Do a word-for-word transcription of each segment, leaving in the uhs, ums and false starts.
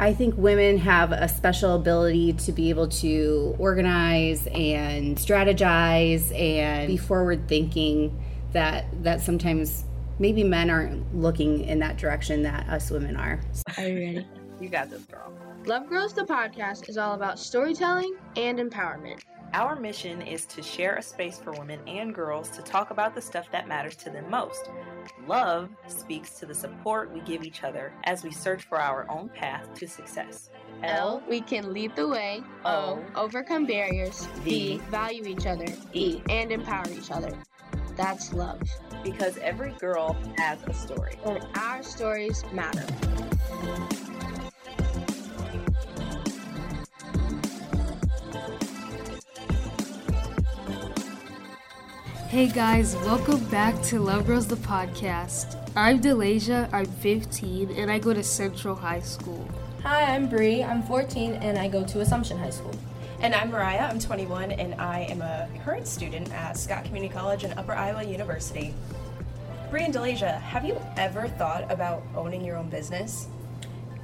I think women have a special ability to be able to organize and strategize and be forward thinking that that sometimes maybe men aren't looking in that direction that us women are. Are you ready? You got this, girl. Love Girls, the podcast, is all about storytelling and empowerment. Our mission is to share a space for women and girls to talk about the stuff that matters to them most. Love speaks to the support we give each other as we search for our own path to success. L, we can lead the way. O, overcome barriers. V, value each other. E, and empower each other. That's love. Because every girl has a story. And our stories matter. Hey guys, welcome back to Love Girls, the podcast. I'm Delasia, I'm fifteen, and I go to Central High School. Hi, I'm Bree, I'm fourteen, and I go to Assumption High School. And I'm Mariah, I'm twenty-one, and I am a current student at Scott Community College and Upper Iowa University. Bree and Delasia, have you ever thought about owning your own business?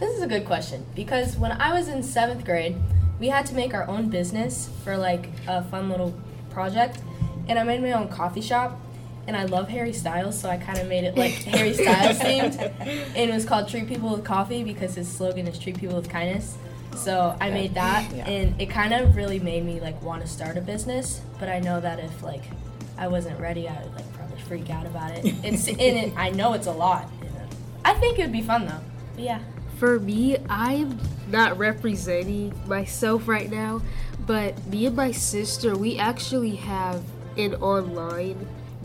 This is a good question, because when I was in seventh grade, we had to make our own business for like a fun little project. And I made my own coffee shop, and I love Harry Styles, so I kind of made it like Harry Styles themed. And it was called Treat People with Coffee because his slogan is Treat People with Kindness. So I made that, yeah. And it kind of really made me like want to start a business. But I know that if like I wasn't ready, I would like probably freak out about it. It's and it, I know it's a lot. I think it would be fun though. But yeah. For me, I'm not representing myself right now, but me and my sister, we actually have an online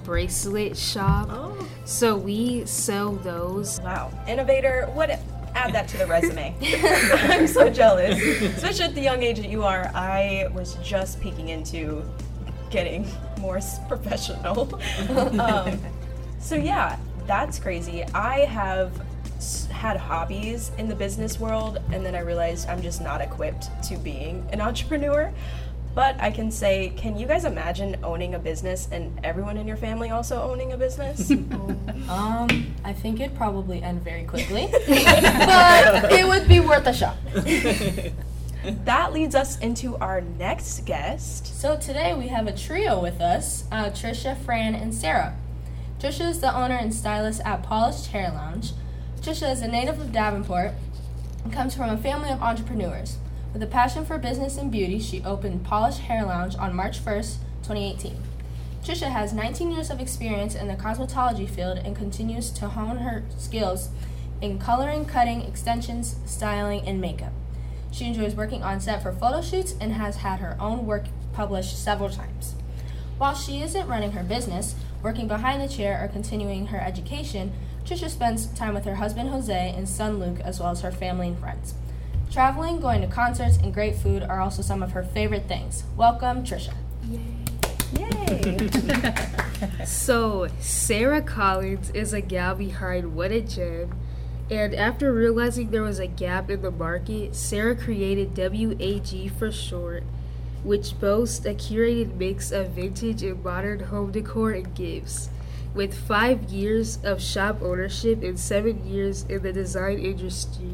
bracelet shop. Oh. So we sell those. Wow. Innovator. What? Add that to the resume. I'm so jealous. Especially at the young age that you are, I was just peeking into getting more professional. um, so yeah, that's crazy. I have had hobbies in the business world, and then I realized I'm just not equipped to being an entrepreneur. But I can say, can you guys imagine owning a business and everyone in your family also owning a business? um, I think it'd probably end very quickly, but it would be worth a shot. That leads us into our next guest. So today we have a trio with us, uh, Trisha, Fran, and Sarah. Trisha is the owner and stylist at Polished Hair Lounge. Trisha is a native of Davenport and comes from a family of entrepreneurs. With a passion for business and beauty, she opened Polished Hair Lounge on March first, twenty eighteen. Trisha has nineteen years of experience in the cosmetology field and continues to hone her skills in coloring, cutting, extensions, styling, and makeup. She enjoys working on set for photo shoots and has had her own work published several times. While she isn't running her business, working behind the chair, or continuing her education, Trisha spends time with her husband Jose and son Luke, as well as her family and friends. Traveling, going to concerts, and great food are also some of her favorite things. Welcome, Trisha. Yay! Yay! So, Sarah Collins is a gal behind What a Gem, and after realizing there was a gap in the market, Sarah created W A G for short, which boasts a curated mix of vintage and modern home decor and gifts. With five years of shop ownership and seven years in the design industry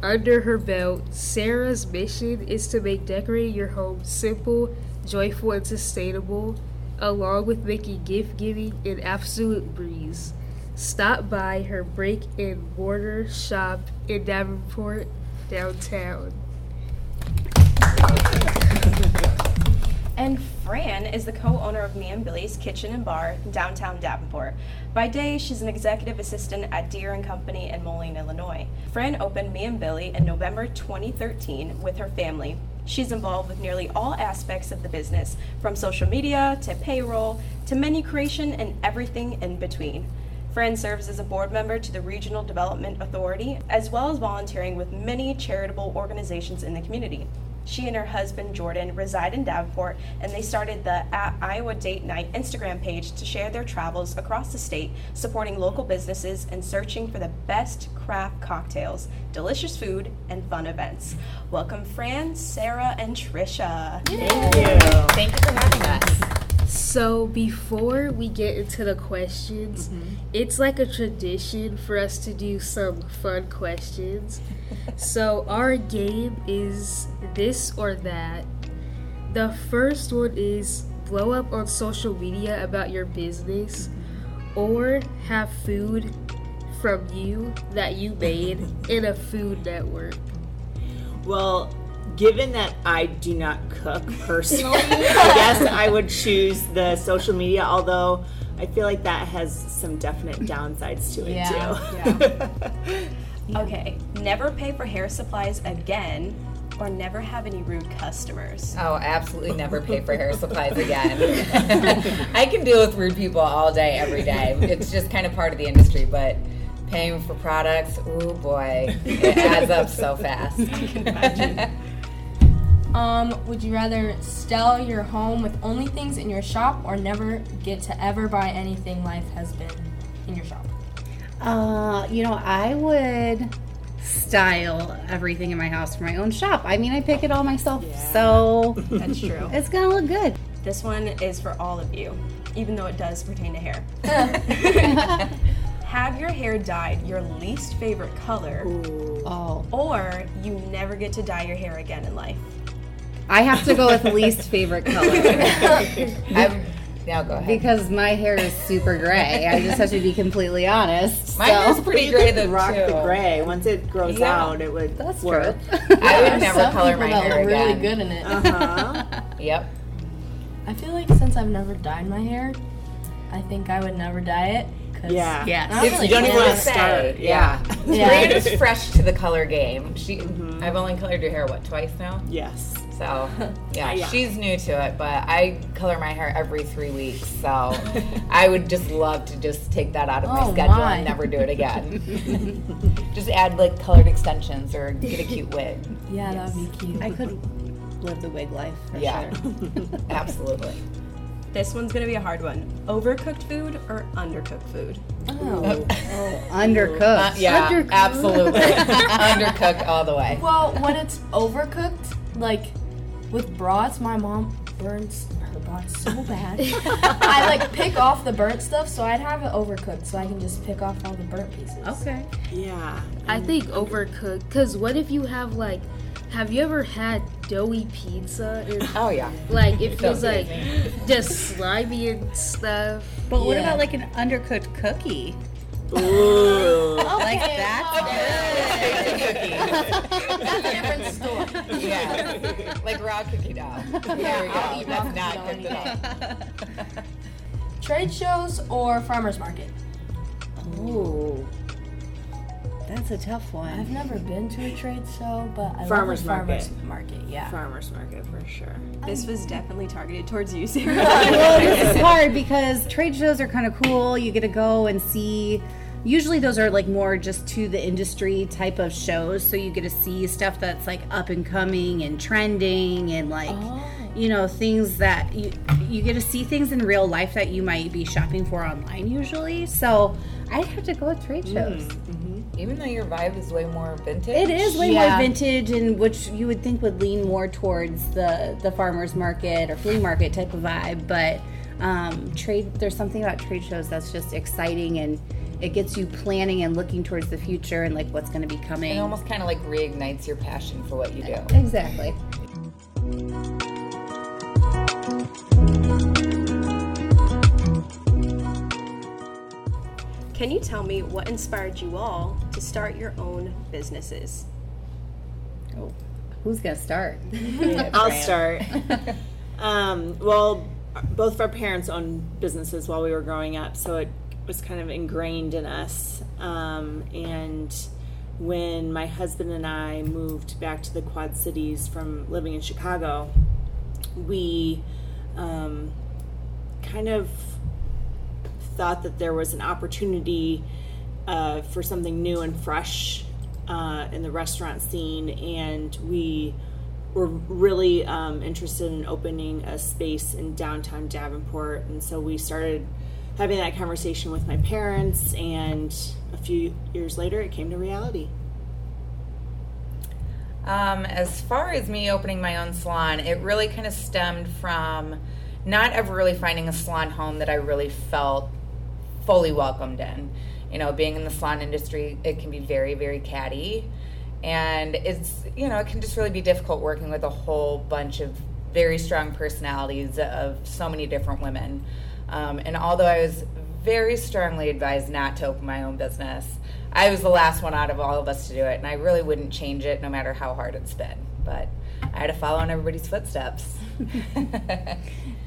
under her belt, Sarah's mission is to make decorating your home simple, joyful, and sustainable, along with making gift-giving an absolute breeze. Stop by her brick-and-mortar shop in Davenport, downtown. And Fran is the co-owner of Me and Billy's Kitchen and Bar in downtown Davenport. By day, she's an executive assistant at Deere and Company in Moline, Illinois. Fran opened Me and Billy in November twenty thirteen with her family. She's involved with nearly all aspects of the business, from social media to payroll to menu creation and everything in between. Fran serves as a board member to the Regional Development Authority, as well as volunteering with many charitable organizations in the community. She and her husband, Jordan, reside in Davenport, and they started the At Iowa Date Night Instagram page to share their travels across the state, supporting local businesses and searching for the best craft cocktails, delicious food, and fun events. Welcome, Fran, Sarah, and Trisha. Yay. Thank you. Thank you for having us. So before we get into the questions, mm-hmm. it's like a tradition for us to do some fun questions. So our game is this or that. The first one is blow up on social media about your business, mm-hmm. or have food from you that you made in a food network. Well, given that I do not cook personally, I guess I would choose the social media, although I feel like that has some definite downsides to it, yeah, too. Yeah. Okay, never pay for hair supplies again, or never have any rude customers. Oh, absolutely never pay for hair supplies again. I can deal with rude people all day, every day. It's just kind of part of the industry, but paying for products, oh boy, it adds up so fast. I can imagine. Um, would you rather sell your home with only things in your shop, or never get to ever buy anything life has been in your shop? Uh, you know, I would style everything in my house for my own shop. I mean, I pick it all myself, yeah, so that's true. It's going to look good. This one is for all of you, even though it does pertain to hair. Have your hair dyed your least favorite color, ooh, oh, or you never get to dye your hair again in life. I have to go with least favorite color. I'm, now go ahead. Because my hair is super gray. I just have to be completely honest. Mine so. is pretty you gray. The rock too. the gray. Once it grows yeah. out, it would That's work. True. I would never Some color my hair again. Really good in it. Uh-huh. Yep. I feel like since I've never dyed my hair, I think I would never dye it. Yeah. yeah. It's, really you don't even want to start. Yeah. yeah. yeah. Brand is fresh to the color game. She, mm-hmm. I've only colored your hair, what, twice now? Yes. So, yeah, yeah, she's new to it, but I color my hair every three weeks. So I would just love to just take that out of my oh schedule my. and never do it again. Just add, like, colored extensions or get a cute wig. Yeah, yes. that would be cute. I could live the wig life for yeah. sure. Absolutely. This one's going to be a hard one. Overcooked food or undercooked food? Oh, oh. undercooked. Uh, yeah, undercooked. Absolutely. Undercooked all the way. Well, when it's overcooked, like with brats, my mom burns her brats so bad. I like pick off the burnt stuff, so I'd have it overcooked so I can just pick off all the burnt pieces. Okay. Yeah. I think overcooked, because what if you have like... Have you ever had doughy pizza? And, oh, yeah. Like, it feels like just slimy and stuff. But yeah. what about, like, an undercooked cookie? Ooh. Okay. Like, that's good. Oh. That's a different story. Yeah. Like raw cookie dough. There yeah, we go. That's not good at all. Trade shows or farmer's market? Ooh. That's a tough one. I've never been to a trade show, but I farmers love the farmers market. market. Yeah, farmers market for sure. This was definitely targeted towards you, Sarah. Well, this is hard because trade shows are kind of cool. You get to go and see. Usually, those are like more just to the industry type of shows, so you get to see stuff that's like up and coming and trending and like. Oh. You know, things that you you get to see things in real life that you might be shopping for online usually. So I'd have to go with trade shows. Mm-hmm. Mm-hmm. Even though your vibe is way more vintage. It is way yeah. more vintage, and which you would think would lean more towards the, the farmer's market or flea market type of vibe. But um, trade there's something about trade shows that's just exciting, and it gets you planning and looking towards the future and like what's going to be coming. It almost kind of like reignites your passion for what you do. Exactly. Can you tell me what inspired you all to start your own businesses? Oh, who's going to start? I'll start. um, well, both of our parents owned businesses while we were growing up, so it was kind of ingrained in us. Um, and when my husband and I moved back to the Quad Cities from living in Chicago, we um, kind of... thought that there was an opportunity uh, for something new and fresh uh, in the restaurant scene, and we were really um, interested in opening a space in downtown Davenport. And so we started having that conversation with my parents, and a few years later it came to reality. Um, as far as me opening my own salon, it really kind of stemmed from not ever really finding a salon home that I really felt fully welcomed in. You know, being in the salon industry, it can be very, very catty. And it's, you know, it can just really be difficult working with a whole bunch of very strong personalities of so many different women. Um, and although I was very strongly advised not to open my own business, I was the last one out of all of us to do it, and I really wouldn't change it no matter how hard it's been. But I had to follow in everybody's footsteps.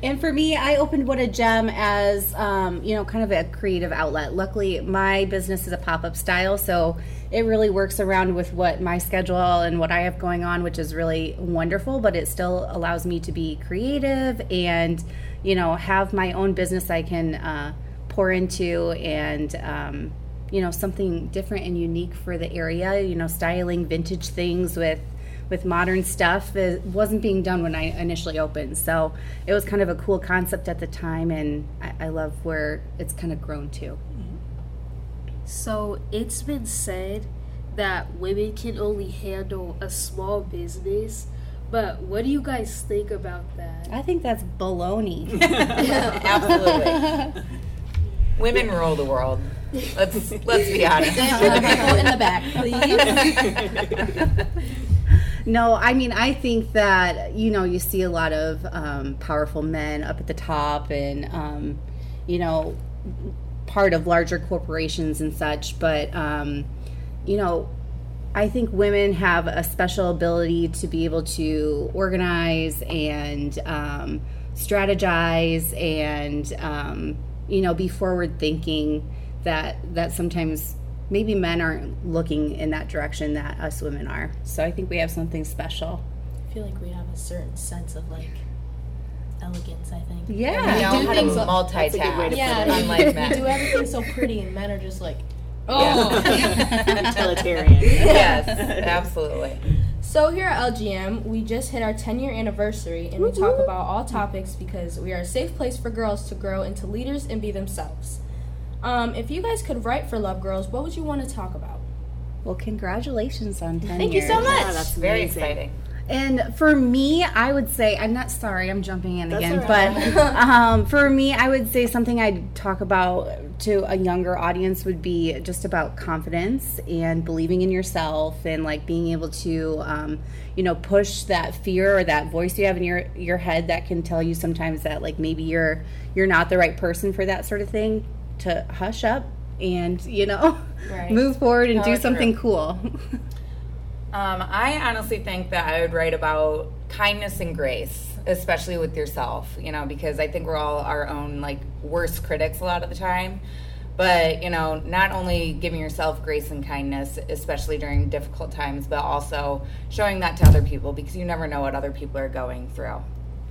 And for me, I opened What a Gem as, um, you know, kind of a creative outlet. Luckily, my business is a pop-up style, so it really works around with what my schedule and what I have going on, which is really wonderful, but it still allows me to be creative and, you know, have my own business I can uh, pour into and, um, you know, something different and unique for the area, you know, styling vintage things with, with modern stuff that wasn't being done when I initially opened. So it was kind of a cool concept at the time, and I, I love where it's kind of grown to. So it's been said that women can only handle a small business, but what do you guys think about that? I think that's baloney. Absolutely. Women rule the world. Let's let's be honest. Go in the back, please. No, I mean, I think that, you know, you see a lot of um, powerful men up at the top and, um, you know, part of larger corporations and such. But, um, you know, I think women have a special ability to be able to organize and um, strategize and, um, you know, be forward thinking that that sometimes maybe men aren't looking in that direction that us women are. So I think we have something special. I feel like we have a certain sense of, like, elegance, I think. Yeah. We know how to multitask. Yeah, unlike men. We do everything so pretty, and men are just like, oh. Yeah. Utilitarian. Yes, absolutely. So here at L G M, we just hit our ten-year anniversary, and we talk about all topics because we are a safe place for girls to grow into leaders and be themselves. Um, if you guys could write for Love Girls, what would you want to talk about? Well, congratulations on ten Thank years. Thank you so much. Oh, that's very exciting. And for me, I would say, I'm not sorry, I'm jumping in that's again, right. but um, for me, I would say something I'd talk about to a younger audience would be just about confidence and believing in yourself and, like, being able to, um, you know, push that fear or that voice you have in your, your head that can tell you sometimes that, like, maybe you're you're not the right person for that sort of thing. To hush up and, you know, right. move forward and no, do something true. Cool. um, I honestly think that I would write about kindness and grace, especially with yourself, you know, because I think we're all our own, like, worst critics a lot of the time. But, you know, not only giving yourself grace and kindness, especially during difficult times, but also showing that to other people because you never know what other people are going through.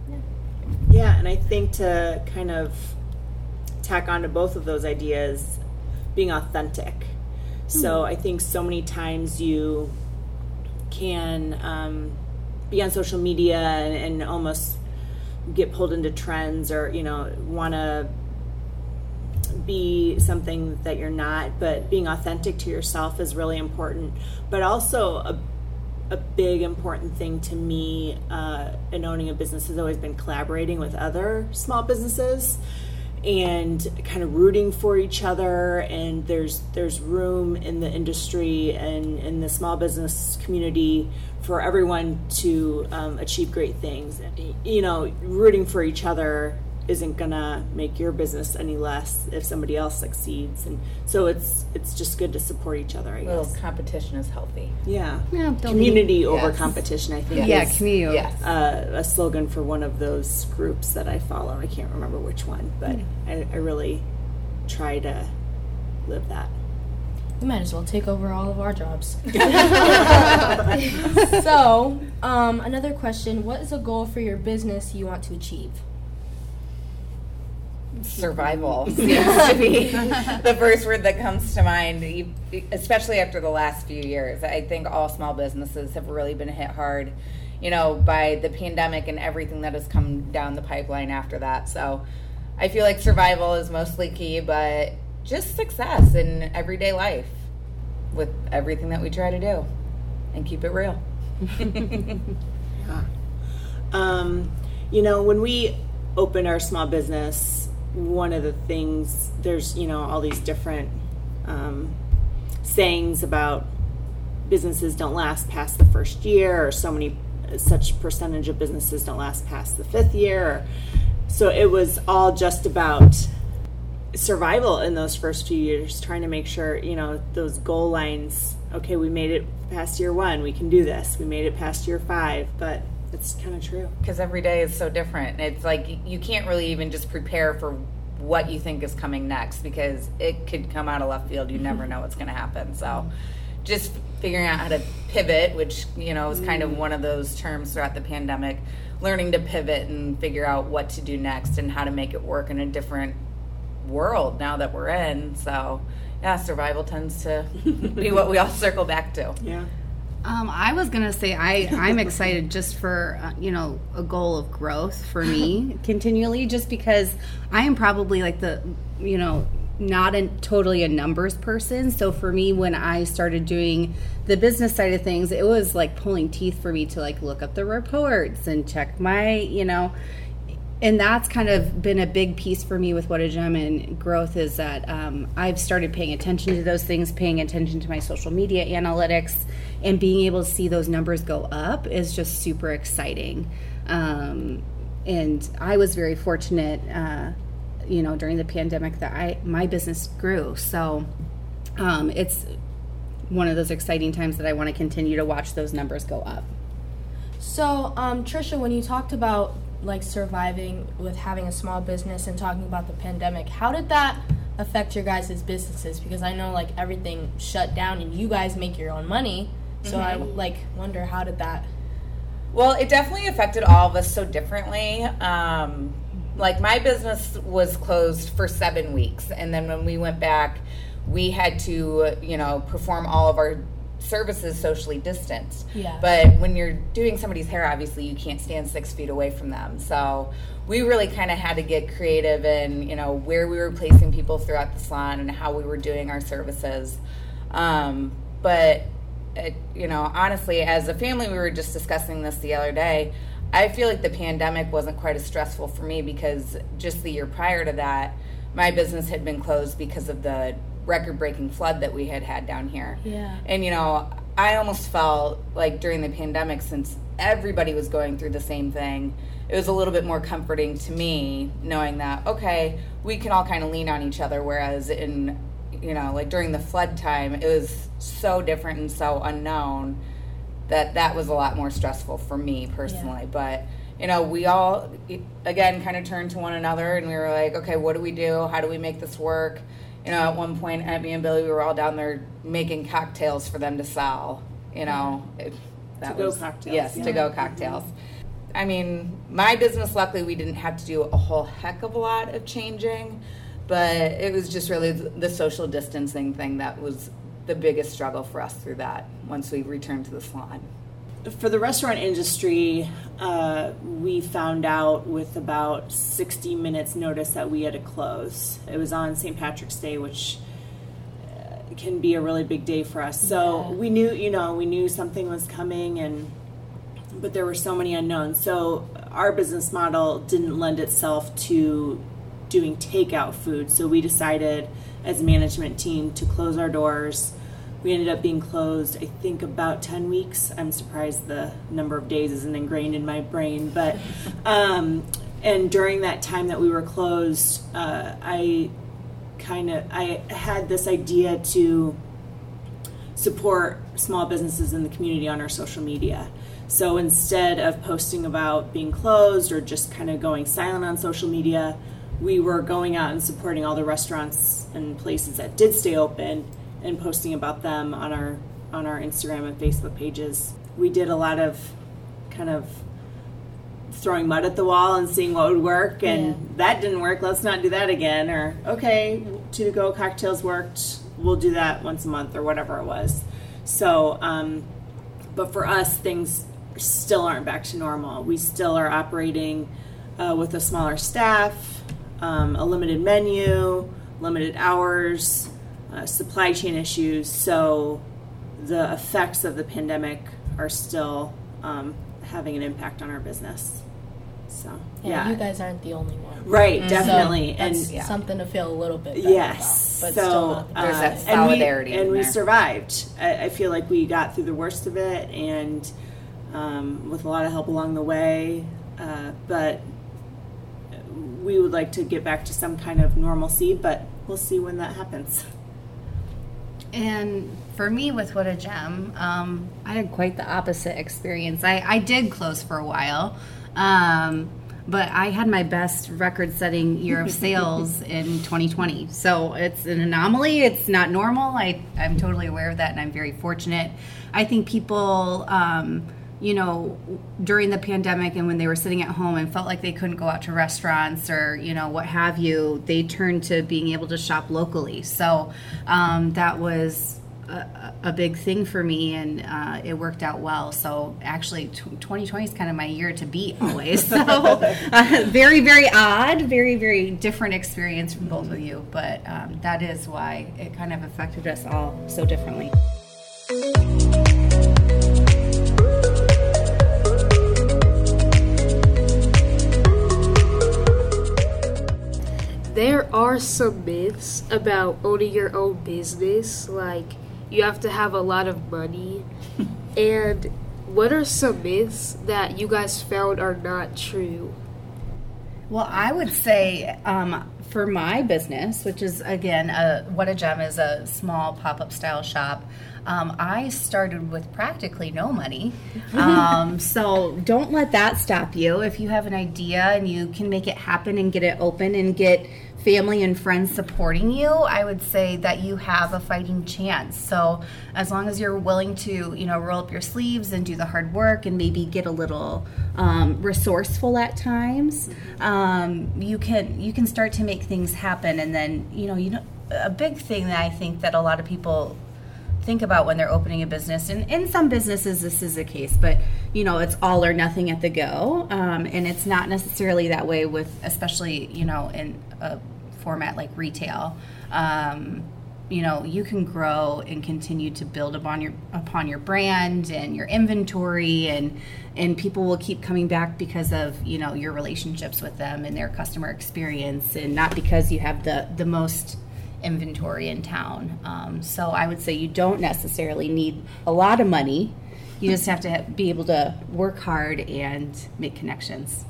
Yeah, yeah, and I think to kind of tack on to both of those ideas, being authentic. Mm-hmm. So I think so many times you can um, be on social media and, and almost get pulled into trends or, you know, want to be something that you're not, but being authentic to yourself is really important. But also a, a big important thing to me uh, in owning a business has always been collaborating with other small businesses and kind of rooting for each other, and there's there's room in the industry and in the small business community for everyone to um, achieve great things. You know, rooting for each other isn't gonna make your business any less if somebody else succeeds, and so it's it's just good to support each other, I guess. Well, competition is healthy. Yeah. No, community be, over yes. competition, I think. Yeah, is, community. Yes. Uh, a slogan for one of those groups that I follow. I can't remember which one, but mm. I, I really try to live that. We might as well take over all of our jobs. So, um, another question: what is a goal for your business you want to achieve? Survival seems to be the first word that comes to mind, especially after the last few years. I think all small businesses have really been hit hard, you know, by the pandemic and everything that has come down the pipeline after that. So I feel like survival is mostly key, but just success in everyday life with everything that we try to do and keep it real. Yeah. Um, you know, when we opened our small business, one of the things, there's, you know, all these different um, sayings about businesses don't last past the first year, or so many, such percentage of businesses don't last past the fifth year. Or, so it was all just about survival in those first few years, trying to make sure, you know, those goal lines, okay, we made it past year one, we can do this, we made it past year five, but it's kind of true. Because every day is so different. It's like you can't really even just prepare for what you think is coming next, because it could come out of left field. You never know what's going to happen. So just figuring out how to pivot, which, you know, is kind of one of those terms throughout the pandemic, learning to pivot and figure out what to do next and how to make it work in a different world now that we're in. So yeah, survival tends to be what we all circle back to. Yeah. Um, I was going to say I, I'm excited just for, uh, you know, a goal of growth for me continually, just because I am probably like the, you know, not a, totally a numbers person. So for me, when I started doing the business side of things, it was like pulling teeth for me to like look up the reports and check my, you know, and that's kind of been a big piece for me with What a Gem and growth is that um, I've started paying attention to those things, paying attention to my social media analytics, and being able to see those numbers go up is just super exciting. Um, and I was very fortunate, uh, you know, during the pandemic that I my business grew. So um, it's one of those exciting times that I want to continue to watch those numbers go up. So, um, Trisha, when you talked about like surviving with having a small business and talking about the pandemic, how did that affect your guys' businesses? Because I know like everything shut down and you guys make your own money, so mm-hmm. I like wonder how did that... Well, it definitely affected all of us so differently. Um, like my business was closed for seven weeks, and then when we went back, we had to, you know, perform all of our services socially distanced. Yeah. But when you're doing somebody's hair, obviously you can't stand six feet away from them. So we really kind of had to get creative in, you know, where we were placing people throughout the salon and how we were doing our services. Um, but, it, you know, honestly, as a family, we were just discussing this the other day. I feel like the pandemic wasn't quite as stressful for me because just the year prior to that, my business had been closed because of the record-breaking flood that we had had down here. Yeah. And, you know, I almost felt like during the pandemic, since everybody was going through the same thing, it was a little bit more comforting to me knowing that, okay, we can all kind of lean on each other, whereas in, you know, like during the flood time, it was so different and so unknown that that was a lot more stressful for me personally. Yeah. But, you know, we all, again, kind of turned to one another and we were like, okay, what do we do? How do we make this work? You know, at one point, Abby and Billy, we were all down there making cocktails for them to sell, you know. It, that to-go cocktails. Yes, yeah. To-go cocktails. Mm-hmm. I mean, my business, luckily, we didn't have to do a whole heck of a lot of changing, but it was just really the social distancing thing that was the biggest struggle for us through that once we returned to the salon. For the restaurant industry, uh, we found out with about sixty minutes notice that we had to close. It was on Saint Patrick's Day, which uh, can be a really big day for us. So yeah. we knew, you know, we knew something was coming, and but there were so many unknowns. So our business model didn't lend itself to doing takeout food. So we decided as a management team to close our doors. We ended up being closed, I think, about ten weeks. I'm surprised the number of days isn't ingrained in my brain. But um, and during that time that we were closed, uh, I kind of I had this idea to support small businesses in the community on our social media. So instead of posting about being closed or just kind of going silent on social media, we were going out and supporting all the restaurants and places that did stay open, and posting about them on our on our Instagram and Facebook pages. We did a lot of kind of throwing mud at the wall and seeing what would work, and yeah. that didn't work, let's not do that again, or okay, to-go cocktails worked, we'll do that once a month or whatever it was. So, um, but for us, things still aren't back to normal. We still are operating uh, with a smaller staff, um, a limited menu, limited hours, Uh, supply chain issues, so the effects of the pandemic are still um, having an impact on our business. So yeah, yeah. You guys aren't the only one, right? Mm-hmm. Definitely, so that's and yeah. something to feel a little bit better yes. about, but so still not the there's uh, that solidarity, and we, in and there. we survived. I, I feel like we got through the worst of it, and um, with a lot of help along the way. Uh, but we would like to get back to some kind of normalcy, but we'll see when that happens. And for me, with What a Gem, um, I had quite the opposite experience. I, I did close for a while, um, but I had my best record-setting year of sales in twenty twenty. So it's an anomaly. It's not normal. I, I'm totally aware of that, and I'm very fortunate. I think people... Um, you know, during the pandemic and when they were sitting at home and felt like they couldn't go out to restaurants or, you know, what have you, they turned to being able to shop locally. So um, that was a, a big thing for me, and uh, it worked out well. So actually twenty twenty is kind of my year to beat always. So uh, very, very odd, very, very different experience from both of you. But um, that is why it kind of affected us all so differently. There are some myths about owning your own business, like you have to have a lot of money. And what are some myths that you guys found are not true? Well, I would say um, for my business, which is, again, a, What a Gem is a small pop-up style shop, Um, I started with practically no money, um, so don't let that stop you. If you have an idea and you can make it happen and get it open and get family and friends supporting you, I would say that you have a fighting chance. So as long as you're willing to, you know, roll up your sleeves and do the hard work and maybe get a little um, resourceful at times, um, you can you can start to make things happen. And then, you know, you know, a big thing that I think that a lot of people think about when they're opening a business, and in some businesses this is the case, but you know, it's all or nothing at the go, um, and it's not necessarily that way with, especially, you know, in a format like retail. Um, you know, you can grow and continue to build upon your upon your brand and your inventory, and and people will keep coming back because of, you know, your relationships with them and their customer experience, and not because you have the the most inventory in town. Um, so I would say you don't necessarily need a lot of money. You just have to have, be able to work hard and make connections.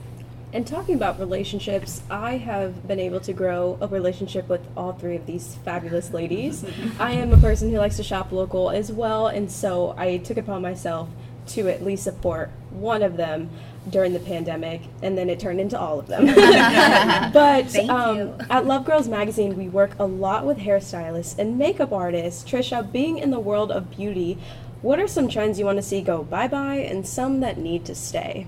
And talking about relationships, I have been able to grow a relationship with all three of these fabulous ladies. I am a person who likes to shop local as well, and so I took it upon myself to at least support one of them during the pandemic, and then it turned into all of them. But um, at Love Girls Magazine, we work a lot with hairstylists and makeup artists. Trisha, being in the world of beauty, what are some trends you want to see go bye-bye and some that need to stay?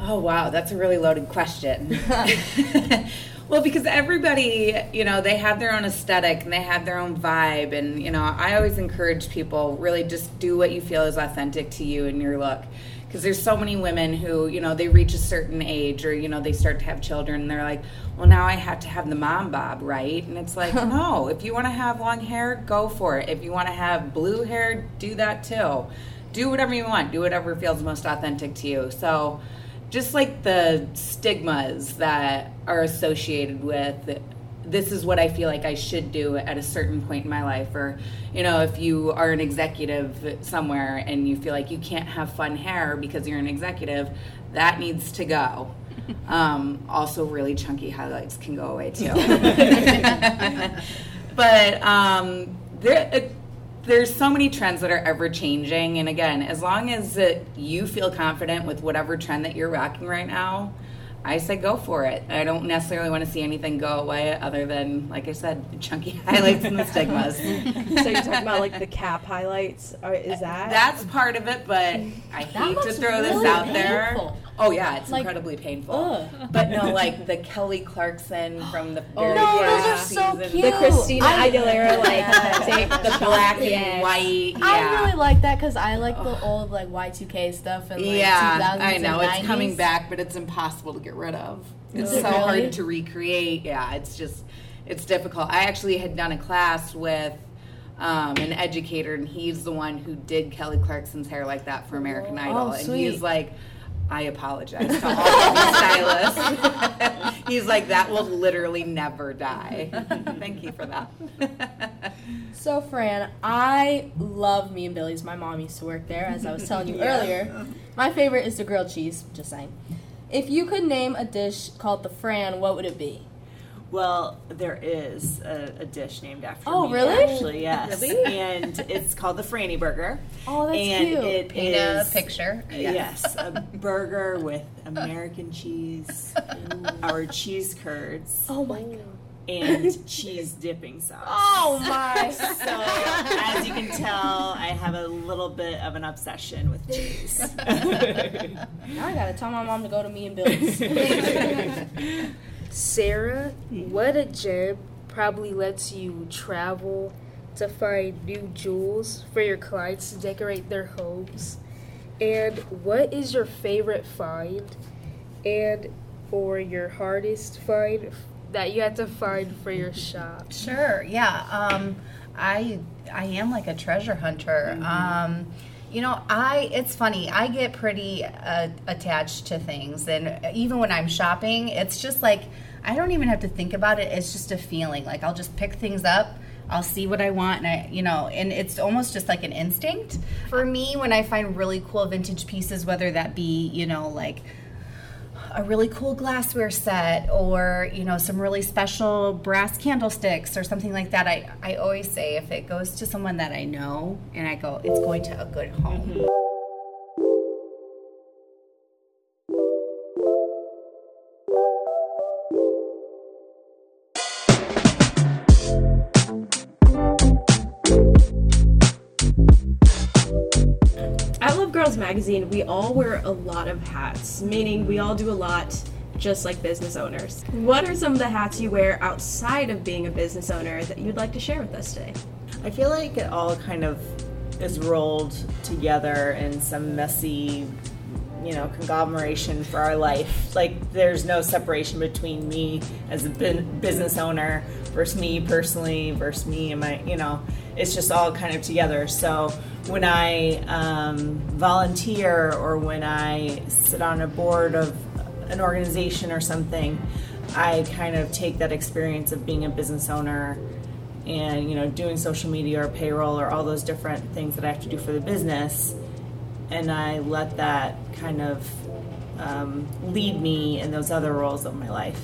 Oh, wow, that's a really loaded question. Well, because everybody, you know, they have their own aesthetic and they have their own vibe. And, you know, I always encourage people, really just do what you feel is authentic to you and your look. Because there's so many women who, you know, they reach a certain age, or, you know, they start to have children and they're like, well, now I have to have the mom bob, right? And it's like, no, if you want to have long hair, go for it. If you want to have blue hair, do that too. Do whatever you want. Do whatever feels most authentic to you. So just like the stigmas that are associated with, this is what I feel like I should do at a certain point in my life. Or, you know, if you are an executive somewhere and you feel like you can't have fun hair because you're an executive, that needs to go. Um, also, really chunky highlights can go away too. But um, there, uh, there's so many trends that are ever changing. And again, as long as it, you feel confident with whatever trend that you're rocking right now, I say go for it. I don't necessarily want to see anything go away other than, like I said, the chunky highlights and the stigmas. So you're talking about like the cap highlights? Or is that? That's part of it, but I hate to throw really this out painful. There. Oh, yeah, it's like, incredibly painful. Ugh. But no, like the Kelly Clarkson from the very no, first season. So cute. The Christina I, Aguilera, like yeah. the black yes. and white. Yeah. I really like that because I like the old like Y two K stuff and like yeah, two thousands I know, and nineties. It's coming back, but it's impossible to get rid of. It's really? so hard to recreate. Yeah, it's just, it's difficult. I actually had done a class with um, an educator, and he's the one who did Kelly Clarkson's hair like that for American oh, Idol. Oh, and he's like, I apologize to all the stylists. He's like, that will literally never die. Thank you for that. So, Fran, I love Me and Billy's. My mom used to work there, as I was telling you yeah. earlier. My favorite is the grilled cheese, just saying. If you could name a dish called the Fran, what would it be? Well, there is a, a dish named after oh, me. Oh, really? Actually, yes. Really? And it's called the Franny Burger. Oh, that's and cute. And it Paint is a picture. Yes, a burger with American cheese, our cheese curds. Oh my god. And cheese dipping sauce. Oh my! So as you can tell, I have a little bit of an obsession with cheese. Now I gotta tell my mom to go to Me and Billy's. Sarah, What a Gem probably lets you travel to find new jewels for your clients to decorate their homes. And what is your favorite find and or your hardest find that you had to find for your shop? Sure, yeah. Um, I I am like a treasure hunter. Mm-hmm. Um, You know, I it's funny. I get pretty uh, attached to things, and even when I'm shopping, it's just like I don't even have to think about it. It's just a feeling. Like I'll just pick things up. I'll see what I want, and I, you know, and it's almost just like an instinct for me when I find really cool vintage pieces, whether that be, you know, like a really cool glassware set or, you know, some really special brass candlesticks or something like that. I, I always say if it goes to someone that I know and I go, it's going to a good home. Mm-hmm. Magazine, we all wear a lot of hats, meaning we all do a lot just like business owners. What are some of the hats you wear outside of being a business owner that you'd like to share with us today? I feel like it all kind of is rolled together in some messy, you know, conglomeration for our life. Like there's no separation between me as a business owner versus me personally versus me and my, you know, it's just all kind of together. So when I um, volunteer or when I sit on a board of an organization or something, I kind of take that experience of being a business owner and, you know, doing social media or payroll or all those different things that I have to do for the business, and I let that kind of um, lead me in those other roles of my life.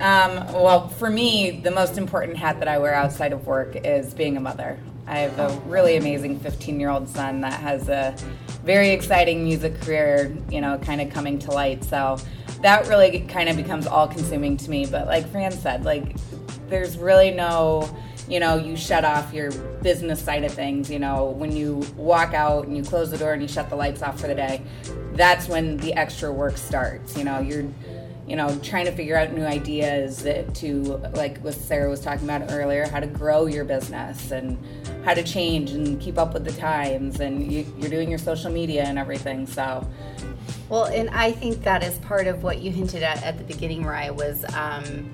Um, well, for me, the most important hat that I wear outside of work is being a mother. I have a really amazing fifteen-year-old son that has a very exciting music career, you know, kind of coming to light. So that really kind of becomes all-consuming to me. But like Fran said, like there's really no, you know, you shut off your business side of things. You know, when you walk out and you close the door and you shut the lights off for the day, that's when the extra work starts. You know, you're, you know, trying to figure out new ideas to, like what Sarah was talking about earlier, how to grow your business and how to change and keep up with the times, and you, you're doing your social media and everything, so. Well, and I think that is part of what you hinted at at the beginning, Mariah, was um,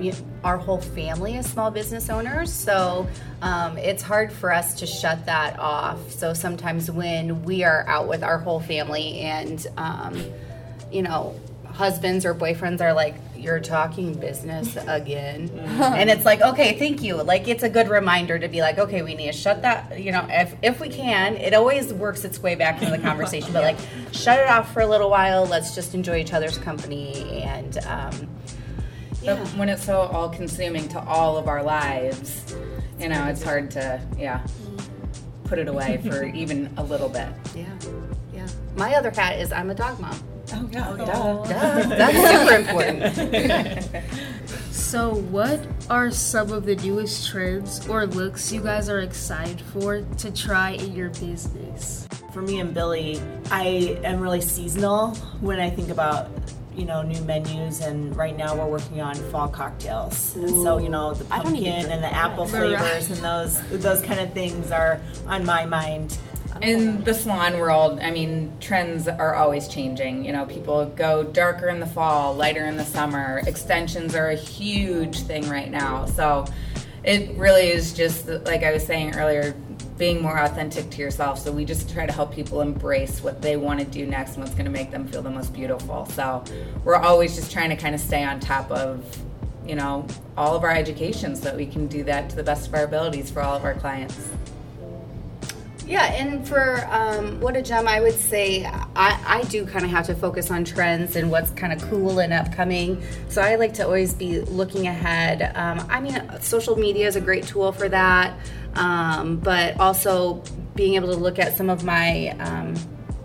you, our whole family is small business owners, so um, it's hard for us to shut that off. So sometimes when we are out with our whole family and, um, you know, husbands or boyfriends are like, you're talking business again. And it's like, okay, thank you. Like, it's a good reminder to be like, okay, we need to shut that, you know, if if we can, it always works its way back into the conversation, but like, shut it off for a little while. Let's just enjoy each other's company. And um, yeah. But when it's so all consuming to all of our lives, you know, it's hard to, yeah, put it away for even a little bit. Yeah, yeah. My other hat is I'm a dog mom. Oh, yeah. Oh, duh. Duh. That's super important. So what are some of the newest trends or looks you guys are excited for to try in your business? For Me and Billy, I am really seasonal when I think about, you know, new menus, and right now we're working on fall cocktails. Ooh. So, you know, the pumpkin and the apple flavors and those those kind of things are on my mind. In the salon world, I mean, trends are always changing. You know, people go darker in the fall, lighter in the summer. Extensions are a huge thing right now. So it really is just, like I was saying earlier, being more authentic to yourself. So we just try to help people embrace what they want to do next and what's going to make them feel the most beautiful. So we're always just trying to kind of stay on top of, you know, all of our education so that we can do that to the best of our abilities for all of our clients. Yeah, and for um, What a Gem, I would say I, I do kind of have to focus on trends and what's kind of cool and upcoming. So I like to always be looking ahead. Um, I mean, social media is a great tool for that, um, but also being able to look at some of my um,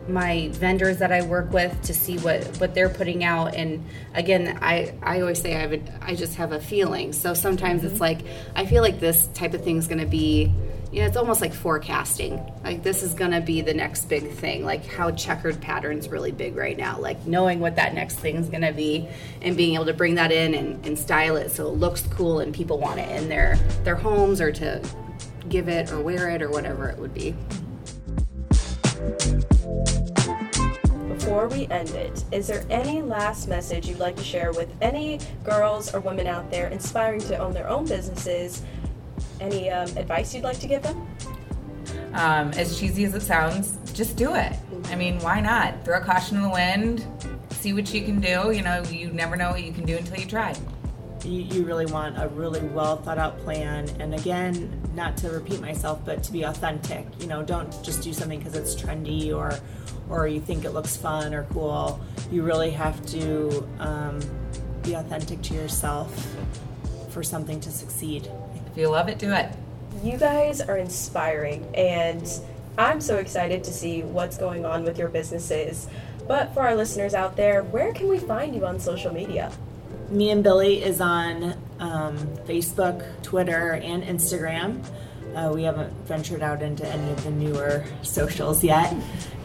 my vendors that I work with to see what, what they're putting out. And again, I, I always say I have a, I just have a feeling. So sometimes mm-hmm. it's like, I feel like this type of thing is going to be, you know, it's almost like forecasting. Like, this is going to be the next big thing. Like, how checkered pattern's really big right now. Like, knowing what that next thing is going to be and being able to bring that in and, and style it so it looks cool and people want it in their, their homes or to give it or wear it or whatever it would be. Before we end it, is there any last message you'd like to share with any girls or women out there inspiring to own their own businesses? Any um, advice you'd like to give them? Um, as cheesy as it sounds, just do it. I mean, why not? Throw caution in the wind, see what you can do. You know, you never know what you can do until you try. You, you really want a really well thought out plan. And again, not to repeat myself, but to be authentic. You know, don't just do something because it's trendy or or you think it looks fun or cool. You really have to um, be authentic to yourself for something to succeed. If you love it, do it. You guys are inspiring, and I'm so excited to see what's going on with your businesses. But for our listeners out there, where can we find you on social media? Me and Billy is on um, Facebook, Twitter, and Instagram. Uh, we haven't ventured out into any of the newer socials yet,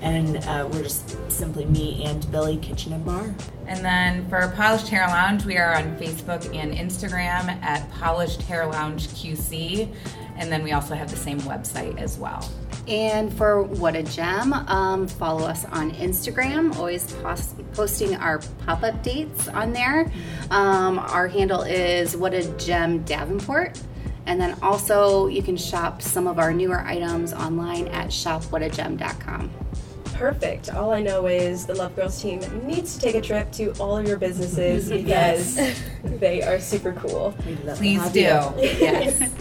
and uh, we're just simply me and Billy Kitchen and Bar. And then for Polished Hair Lounge, we are on Facebook and Instagram at Polished Hair Lounge Q C. And then we also have the same website as well. And for What a Gem, um, follow us on Instagram, always post- posting our pop-up dates on there. Um, our handle is What a Gem Davenport. And then also you can shop some of our newer items online at shop what a gem dot com. Perfect. All I know is the Love Girls team needs to take a trip to all of your businesses because yes. They are super cool. We love Please do. Yes.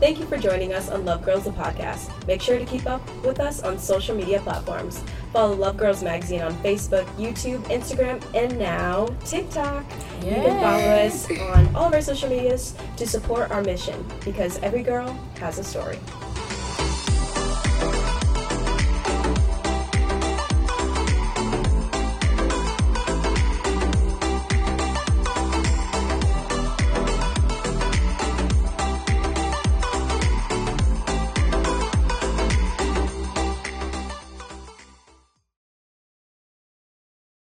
Thank you for joining us on Love Girls, the podcast. Make sure to keep up with us on social media platforms. Follow Love Girls Magazine on Facebook, YouTube, Instagram, and now TikTok. Yay. You can follow us on all of our social medias to support our mission because every girl has a story.